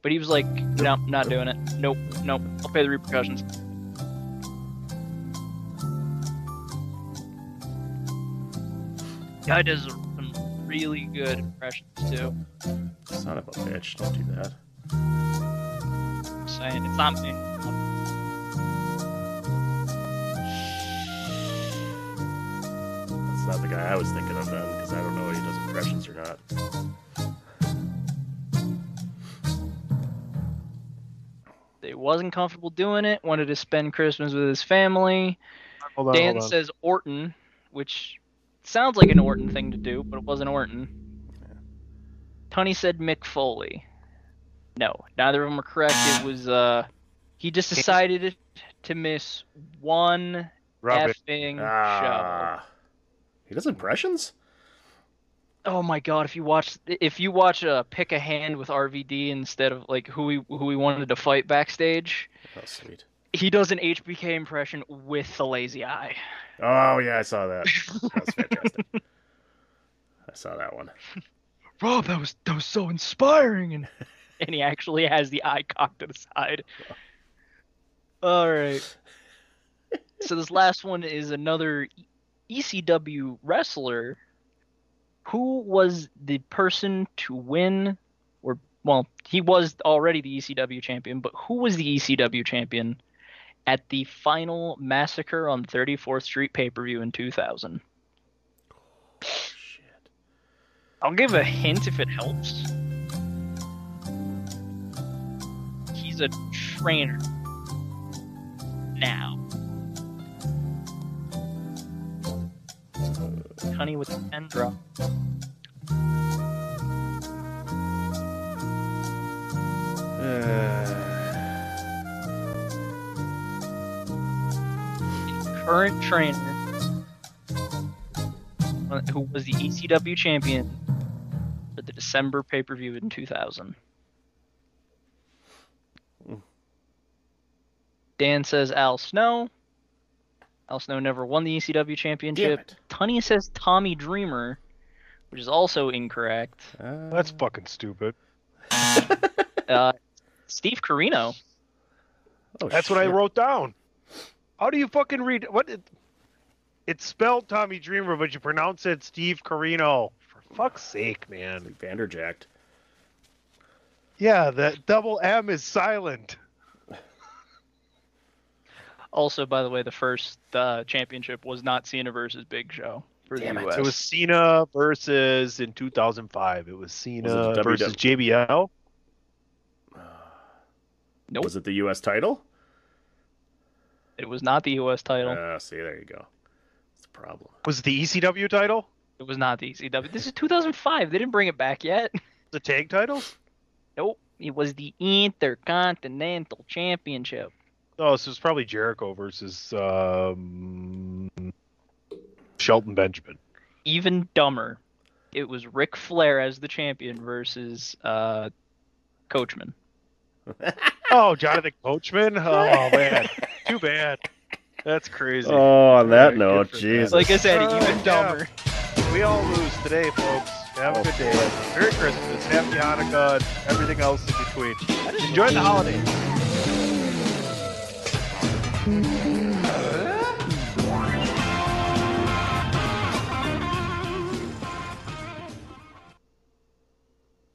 But he was like, no, not doing it. Nope. I'll pay the repercussions. Guy does some really good impressions, too. Son of a bitch. Don't do that. I'm saying it's not me. Not the guy I was thinking of then, because I don't know if he does impressions or not. He wasn't comfortable doing it, wanted to spend Christmas with his family. Dan says Orton, which sounds like an Orton thing to do, but it wasn't Orton. Yeah. Tunney said Mick Foley. No, neither of them are correct. It was, he just decided to miss one effing show. He does impressions? Oh my God! If you watch a pick a hand with RVD instead of like who he wanted to fight backstage. Oh sweet. He does an HBK impression with the lazy eye. Oh yeah, I saw that. That was fantastic. I saw that one. Rob, that was so inspiring, and he actually has the eye cocked to the side. Oh. All right. So this last one is another ECW wrestler. Who was the person to win, or, well, he was already the ECW champion, but who was the ECW champion at the final Massacre on 34th Street pay-per-view in 2000? Oh, shit. I'll give a hint if it helps. He's a trainer. Now. Honey with the pen drop. Current trainer who was the ECW champion for the December pay-per-view in 2000. Dan says Al Snow. Al Snow never won the ECW championship. Tunney says Tommy Dreamer, which is also incorrect. That's fucking stupid. Steve Corino. Oh, that's shit. What I wrote down. How do you fucking read what? It's spelled Tommy Dreamer, but you pronounce it Steve Corino. For fuck's sake, man! Like Vanderjacked. Yeah, the double M is silent. Also, by the way, the first championship was not Cena versus Big Show for the U.S. It was Cena versus, in 2005, it was Cena versus JBL. Nope. Was it the U.S. title? It was not the U.S. title. See, there you go. That's the problem. Was it the ECW title? It was not the ECW. This is 2005. They didn't bring it back yet. The tag title? Nope. It was the Intercontinental Championship. Oh, so it's probably Jericho versus Shelton Benjamin. Even dumber. It was Ric Flair as the champion versus Coachman. Oh, Jonathan Coachman? Oh, man. Too bad. That's crazy. Oh, on that note, Jesus. Like I said, even dumber. Yeah. We all lose today, folks. Have a good day. Merry Christmas. Happy Hanukkah and everything else in between. Enjoy the holidays.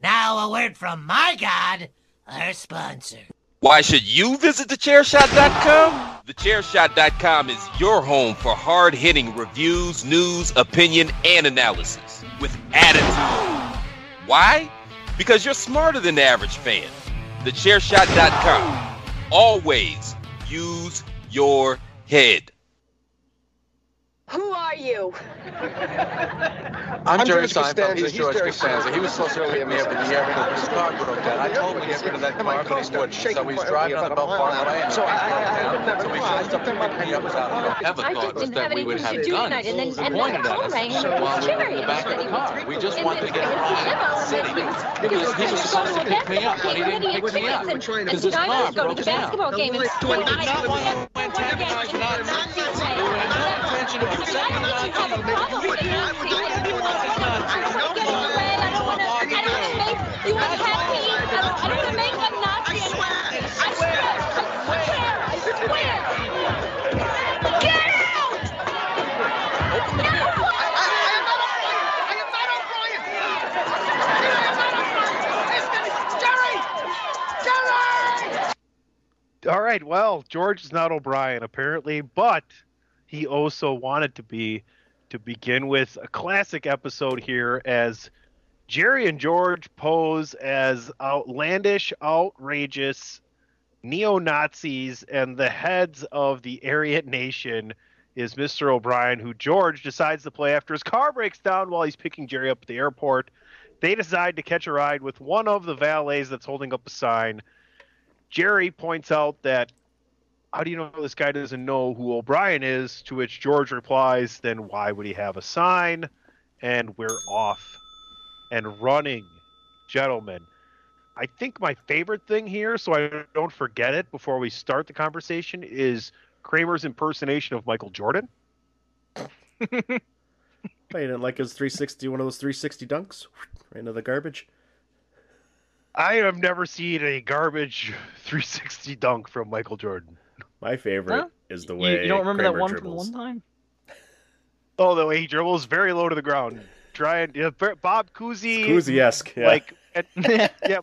Now a word from my God, our sponsor. Why should you visit thechairshot.com? Thechairshot.com is your home for hard-hitting reviews, news, opinion, and analysis with attitude. Why? Because you're smarter than the average fan. Thechairshot.com. Always use your head. Who are you? I'm Jerry Seinfeld. He's George Costanza. He was supposed to pick me up in the airport. His car broke down. I told him to get rid of that car, but he wouldn't. So he's driving on the Belmont Lane. So we flipped up and picked me up out of the airport. I just didn't have anything to do tonight. And then the phone rang, and he was curious that he was We just wanted to get around the city. He was supposed to pick me up, but he didn't pick me up. Because his car broke down. All right, well, George is not O'Brien, apparently, but he also wanted to be, to begin with, a classic episode here as Jerry and George pose as outlandish, outrageous neo-Nazis, and the heads of the Aryan Nation is Mr. O'Brien, who George decides to play after his car breaks down while he's picking Jerry up at the airport. They decide to catch a ride with one of the valets that's holding up a sign. Jerry points out that, how do you know this guy doesn't know who O'Brien is? To which George replies, then why would he have a sign? And we're off and running, gentlemen. I think my favorite thing here, so I don't forget it before we start the conversation, is Kramer's impersonation of Michael Jordan. I didn't like his 360, one of those 360 dunks right into the garbage. I have never seen a garbage 360 dunk from Michael Jordan. My favorite is the way you don't remember Kramer that one dribbles. From one time? Oh, the way he dribbles very low to the ground. Trying, you know, Bob Cousy. Cousy-esque, yeah. Like, and, yeah,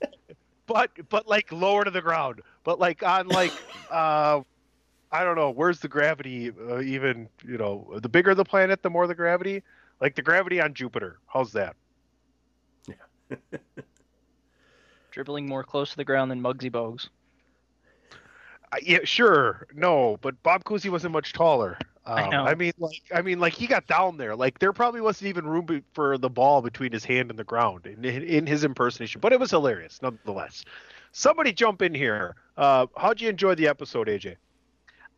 but like lower to the ground. But like on like, I don't know, where's the gravity even, you know, the bigger the planet, the more the gravity. Like the gravity on Jupiter. How's that? Yeah. Dribbling more close to the ground than Muggsy Bogues. Yeah, sure. No, but Bob Cousy wasn't much taller. I know. I mean, like he got down there. Like there probably wasn't even room for the ball between his hand and the ground in his impersonation. But it was hilarious, nonetheless. Somebody jump in here. How'd you enjoy the episode, AJ?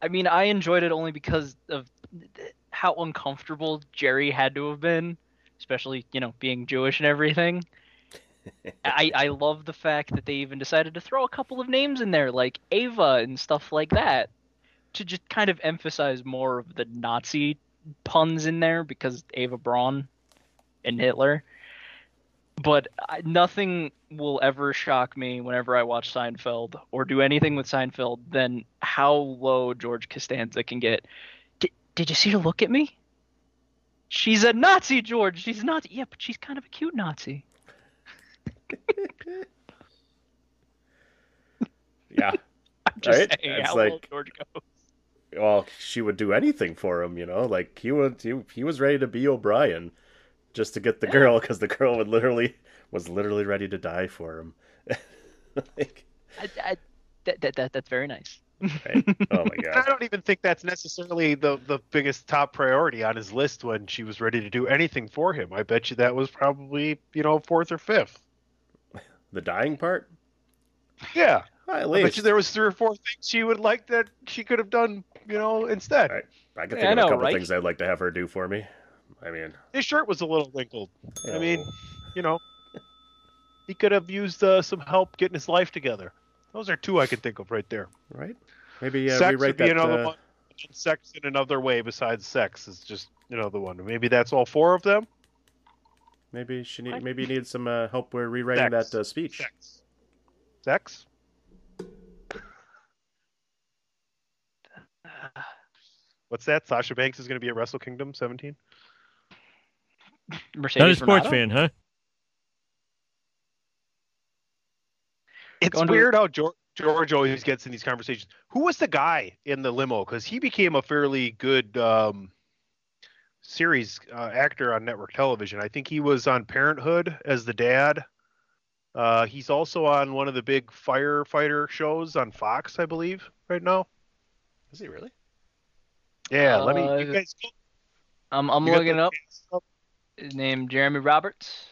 I mean, I enjoyed it only because of how uncomfortable Jerry had to have been, especially, you know, being Jewish and everything. I love the fact that they even decided to throw a couple of names in there, like Ava and stuff like that, to just kind of emphasize more of the Nazi puns in there, because Eva Braun and Hitler. But nothing will ever shock me whenever I watch Seinfeld or do anything with Seinfeld than how low George Costanza can get. Did you see her look at me? She's a Nazi, George. She's not. Yeah, but she's kind of a cute Nazi. Yeah. I'm just right? saying it's how like, well George goes. Well, she would do anything for him, you know? Like, he was ready to be O'Brien just to get the girl, because the girl would was literally ready to die for him. Like, that's very nice. Right? Oh, my God. I don't even think that's necessarily the biggest top priority on his list when she was ready to do anything for him. I bet you that was probably, you know, fourth or fifth. The dying part? Yeah. I bet you there was 3 or 4 things she would like that she could have done, you know, instead. I can think of a couple things I'd like to have her do for me. I mean, his shirt was a little wrinkled. Oh. I mean, you know, he could have used some help getting his life together. Those are 2 I could think of right there. Right? Maybe sex rewrite would be that, another one. Sex in another way besides sex is just another one. Maybe that's all 4 of them. Maybe she needs some help with rewriting sex. That speech. Sex. What's that? Sasha Banks is going to be at Wrestle Kingdom 17? Mercedes not a sports Renato? Fan, huh? It's weird how George always gets in these conversations. Who was the guy in the limo? Because he became a fairly good series actor on network television. I think he was on Parenthood as the dad. He's also on one of the big firefighter shows on Fox, I believe, right now. Is he really? Yeah, let me. You guys, I'm looking it up. His name Jeremy Roberts.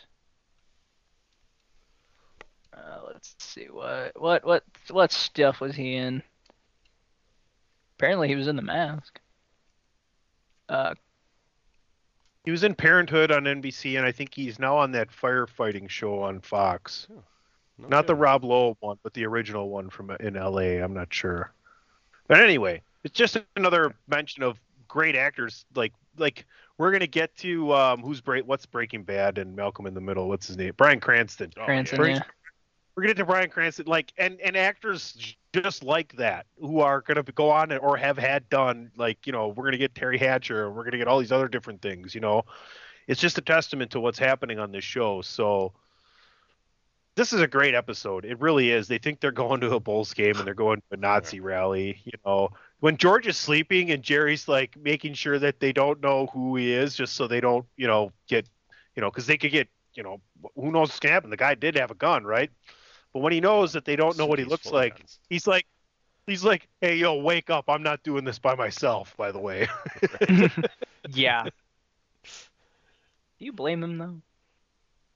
Let's see what stuff was he in? Apparently, he was in The Mask. He was in Parenthood on NBC, and I think he's now on that firefighting show on Fox. Oh, okay. Not the Rob Lowe one, but the original one from in L.A. I'm not sure. But anyway, it's just another mention of great actors. Like we're gonna get to what's Breaking Bad and Malcolm in the Middle. What's his name? Bryan Cranston. Cranston. Oh, yeah. We're gonna get to Bryan Cranston. Like and actors just like that who are gonna go on or have had done. Like you know, we're gonna get Terry Hatcher. We're gonna get all these other different things. You know, it's just a testament to what's happening on this show. So. This is a great episode. It really is. They think they're going to a Bulls game and they're going to a Nazi rally. You know, when George is sleeping and Jerry's like making sure that they don't know who he is, just so they don't, you know, get, you know, because they could get, you know, who knows what's going to happen. The guy did have a gun, right? But when he knows that they don't know what he looks like, he's like, hey, yo, wake up! I'm not doing this by myself. By the way, yeah. Do you blame him though?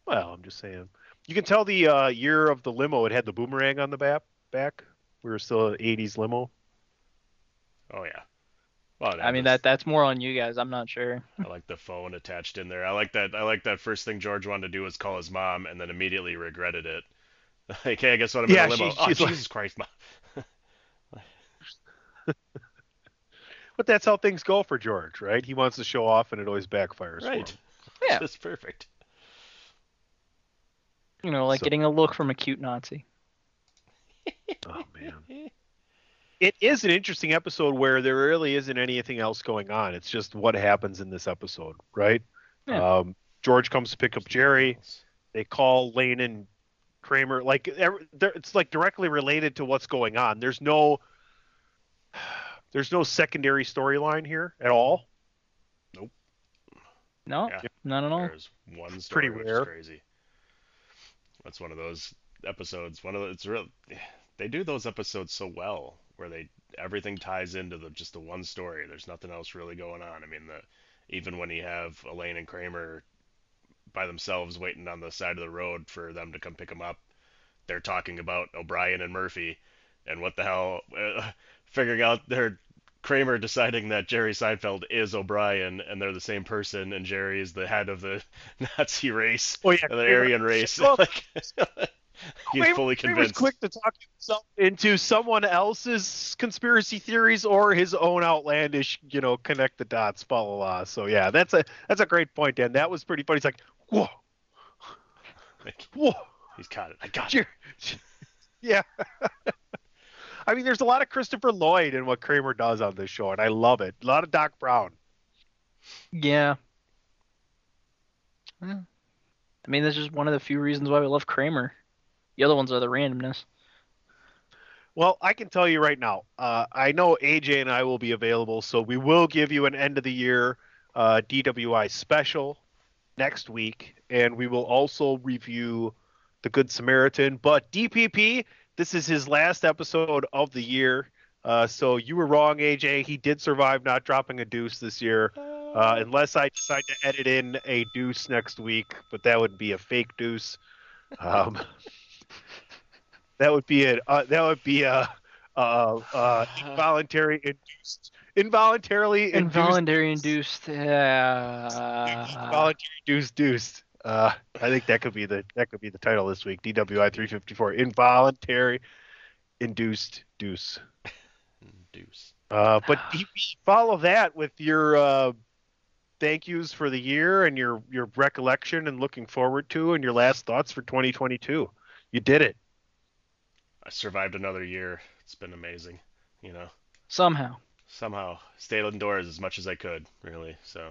Well, I'm just saying. You can tell the year of the limo, it had the boomerang on the back. We were still an 80s limo. Oh, yeah. Well, I mean, that's more on you guys. I'm not sure. I like the phone attached in there. I like that first thing George wanted to do was call his mom and then immediately regretted it. Like, hey, I guess what I'm in a limo. She's Jesus Christ, Mom. But that's how things go for George, right? He wants to show off, and it always backfires for him. Yeah. That's perfect. You know, like getting a look from a cute Nazi. Oh, man. It is an interesting episode where there really isn't anything else going on. It's just what happens in this episode, right? Yeah. George comes to pick up Jerry. They call Lane and Kramer. Like, it's like directly related to what's going on. There's no secondary storyline here at all. Nope. No, yeah, not at all. There's one story. Pretty rare. Crazy. That's one of those episodes. They do those episodes so well, where everything ties into just the one story. There's nothing else really going on. I mean, even when you have Elaine and Kramer by themselves waiting on the side of the road for them to come pick them up, they're talking about O'Brien and Murphy and what the hell, figuring out Kramer deciding that Jerry Seinfeld is O'Brien and they're the same person, and Jerry is the head of the Nazi race, the Aryan race. He's fully convinced. He was quick to talk himself into someone else's conspiracy theories or his own outlandish, connect the dots, follow law. So yeah, that's a great point, Dan. That was pretty funny. He's like, whoa, whoa. He's caught it. I got it. Yeah. I mean, there's a lot of Christopher Lloyd in what Kramer does on this show, and I love it. A lot of Doc Brown. Yeah. Yeah. I mean, that's just one of the few reasons why we love Kramer. The other ones are the randomness. Well, I can tell you right now, I know AJ and I will be available, so we will give you an end-of-the-year DWI special next week, and we will also review The Good Samaritan. But DPP, this is his last episode of the year, so you were wrong, AJ. He did survive not dropping a deuce this year, unless I decide to edit in a deuce next week, but that would be a fake deuce. That would be it. That would be involuntarily induced. Involuntary induced. I think that could be the title this week. DWI 354. Involuntary induced deuce. Deuce. But follow that with your thank yous for the year and your recollection and looking forward to and your last thoughts for 2022. You did it. I survived another year. It's been amazing, Somehow. Stayed indoors as much as I could, really. So,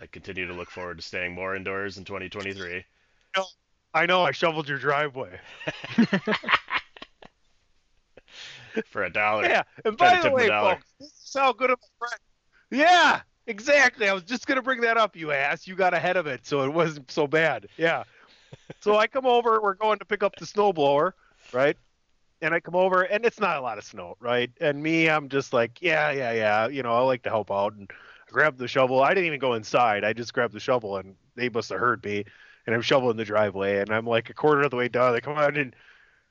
I continue to look forward to staying more indoors in 2023. I know. I shoveled your driveway. For $1. Yeah. And by the way, folks, this is how good of a friend. Yeah, exactly. I was just going to bring that up, you ass. You got ahead of it, so it wasn't so bad. Yeah. So I come over, we're going to pick up the snowblower, right? And I come over, and it's not a lot of snow, right? And me, I'm just like, yeah. I like to help out. And I grabbed the shovel. I didn't even go inside. I just grabbed the shovel, and they must have heard me. And I'm shoveling the driveway, and I'm like a quarter of the way done. They come out, and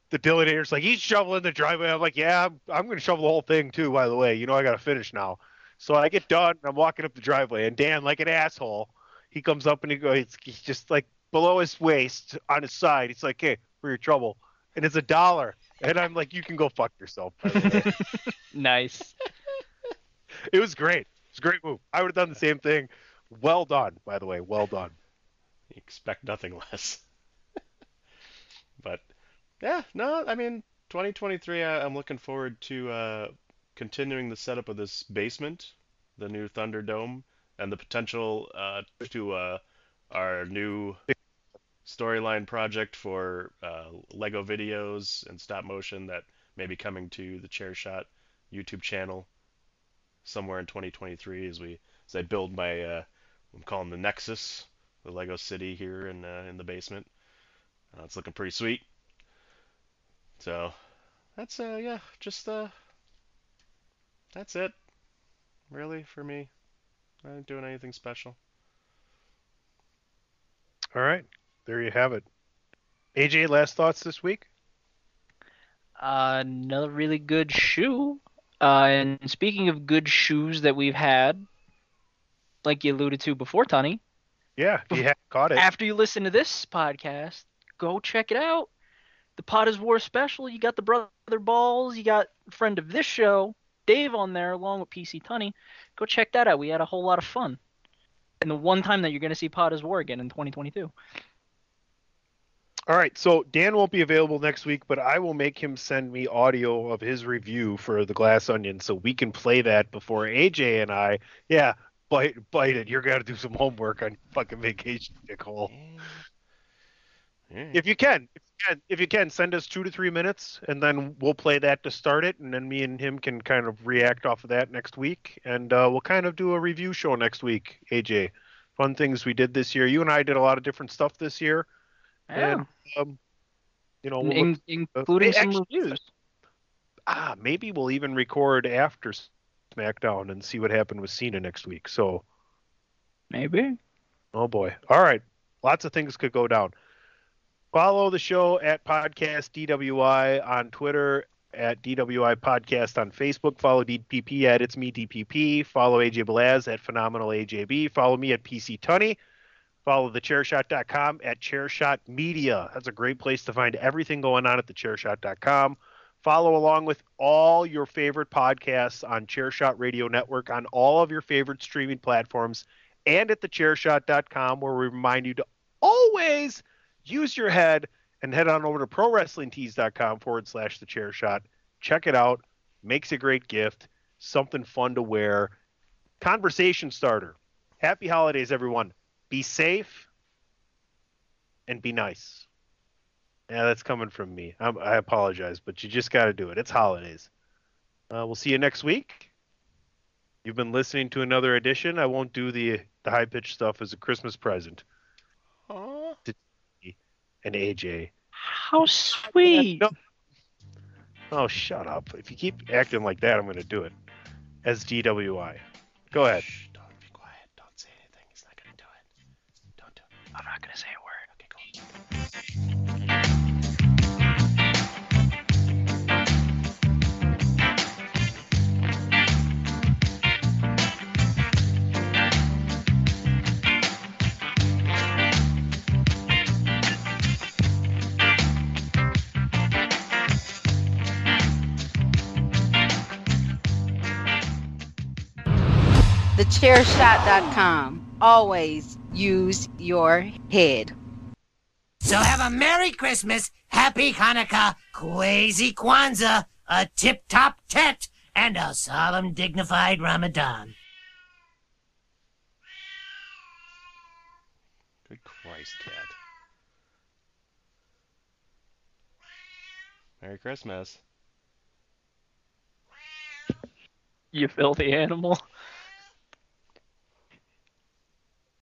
the delineator's like, he's shoveling the driveway. I'm like, yeah, I'm going to shovel the whole thing, too, by the way. I got to finish now. So I get done, and I'm walking up the driveway. And Dan, like an asshole, he comes up, and he's just like, below his waist on his side, it's like, hey, for your trouble, and it's $1, and I'm like, you can go fuck yourself. Nice. It was great. It's a great move. I would have done the same thing. Well done, by the way. Well done. You expect nothing less. But yeah, no, I mean, 2023. I'm looking forward to continuing the setup of this basement, the new Thunderdome, and the potential to our new storyline project for Lego videos and stop motion that may be coming to the Chairshot YouTube channel somewhere in 2023 as I build my I'm calling the Nexus, the Lego city here in the basement. It's looking pretty sweet. So that's that's it really for me. I ain't doing anything special. All right, there you have it. AJ, last thoughts this week? Another really good shoe. And speaking of good shoes that we've had, like you alluded to before, Tunney. Yeah, you caught it. After you listen to this podcast, go check it out. The Potter's War special. You got the Brother Balls. You got a friend of this show, Dave, on there, along with PC Tunney. Go check that out. We had a whole lot of fun. And the one time that you're going to see Potter's War again in 2022. All right, so Dan won't be available next week, but I will make him send me audio of his review for The Glass Onion so we can play that before AJ and I. Yeah, bite it. You're going to do some homework on fucking vacation, Nicole. Yeah. If you can, send us 2 to 3 minutes, and then we'll play that to start it, and then me and him can kind of react off of that next week, and we'll kind of do a review show next week, AJ. Fun things we did this year. You and I did a lot of different stuff this year. Yeah. And, including some reviews. Maybe we'll even record after SmackDown and see what happened with Cena next week. So maybe. Oh boy! All right, lots of things could go down. Follow the show at Podcast DWI on Twitter, at DWI Podcast on Facebook. Follow DPP at It's Me DPP. Follow AJ Belaz at Phenomenal AJB. Follow me at PC Tunney. Follow thechairshot.com at Chairshot Media. That's a great place to find everything going on at thechairshot.com. Follow along with all your favorite podcasts on Chairshot Radio Network, on all of your favorite streaming platforms, and at thechairshot.com, where we remind you to always use your head and head on over to prowrestlingtees.com/thechairshot. Check it out. Makes a great gift. Something fun to wear. Conversation starter. Happy holidays, everyone. Be safe and be nice. Yeah, that's coming from me. I apologize, but you just got to do it. It's holidays. We'll see you next week. You've been listening to another edition. I won't do the high-pitched stuff as a Christmas present. Aww. And AJ. How sweet. No. Oh, shut up. If you keep acting like that, I'm going to do it. As DWI. Go ahead. I'm not going to say a word. Okay, cool. TheChairShot.com. Always use your head. So have a Merry Christmas, Happy Hanukkah, Kwezi Kwanzaa, a tip-top tet, and a solemn, dignified Ramadan. Good Christ, cat. Merry Christmas. You filthy animal.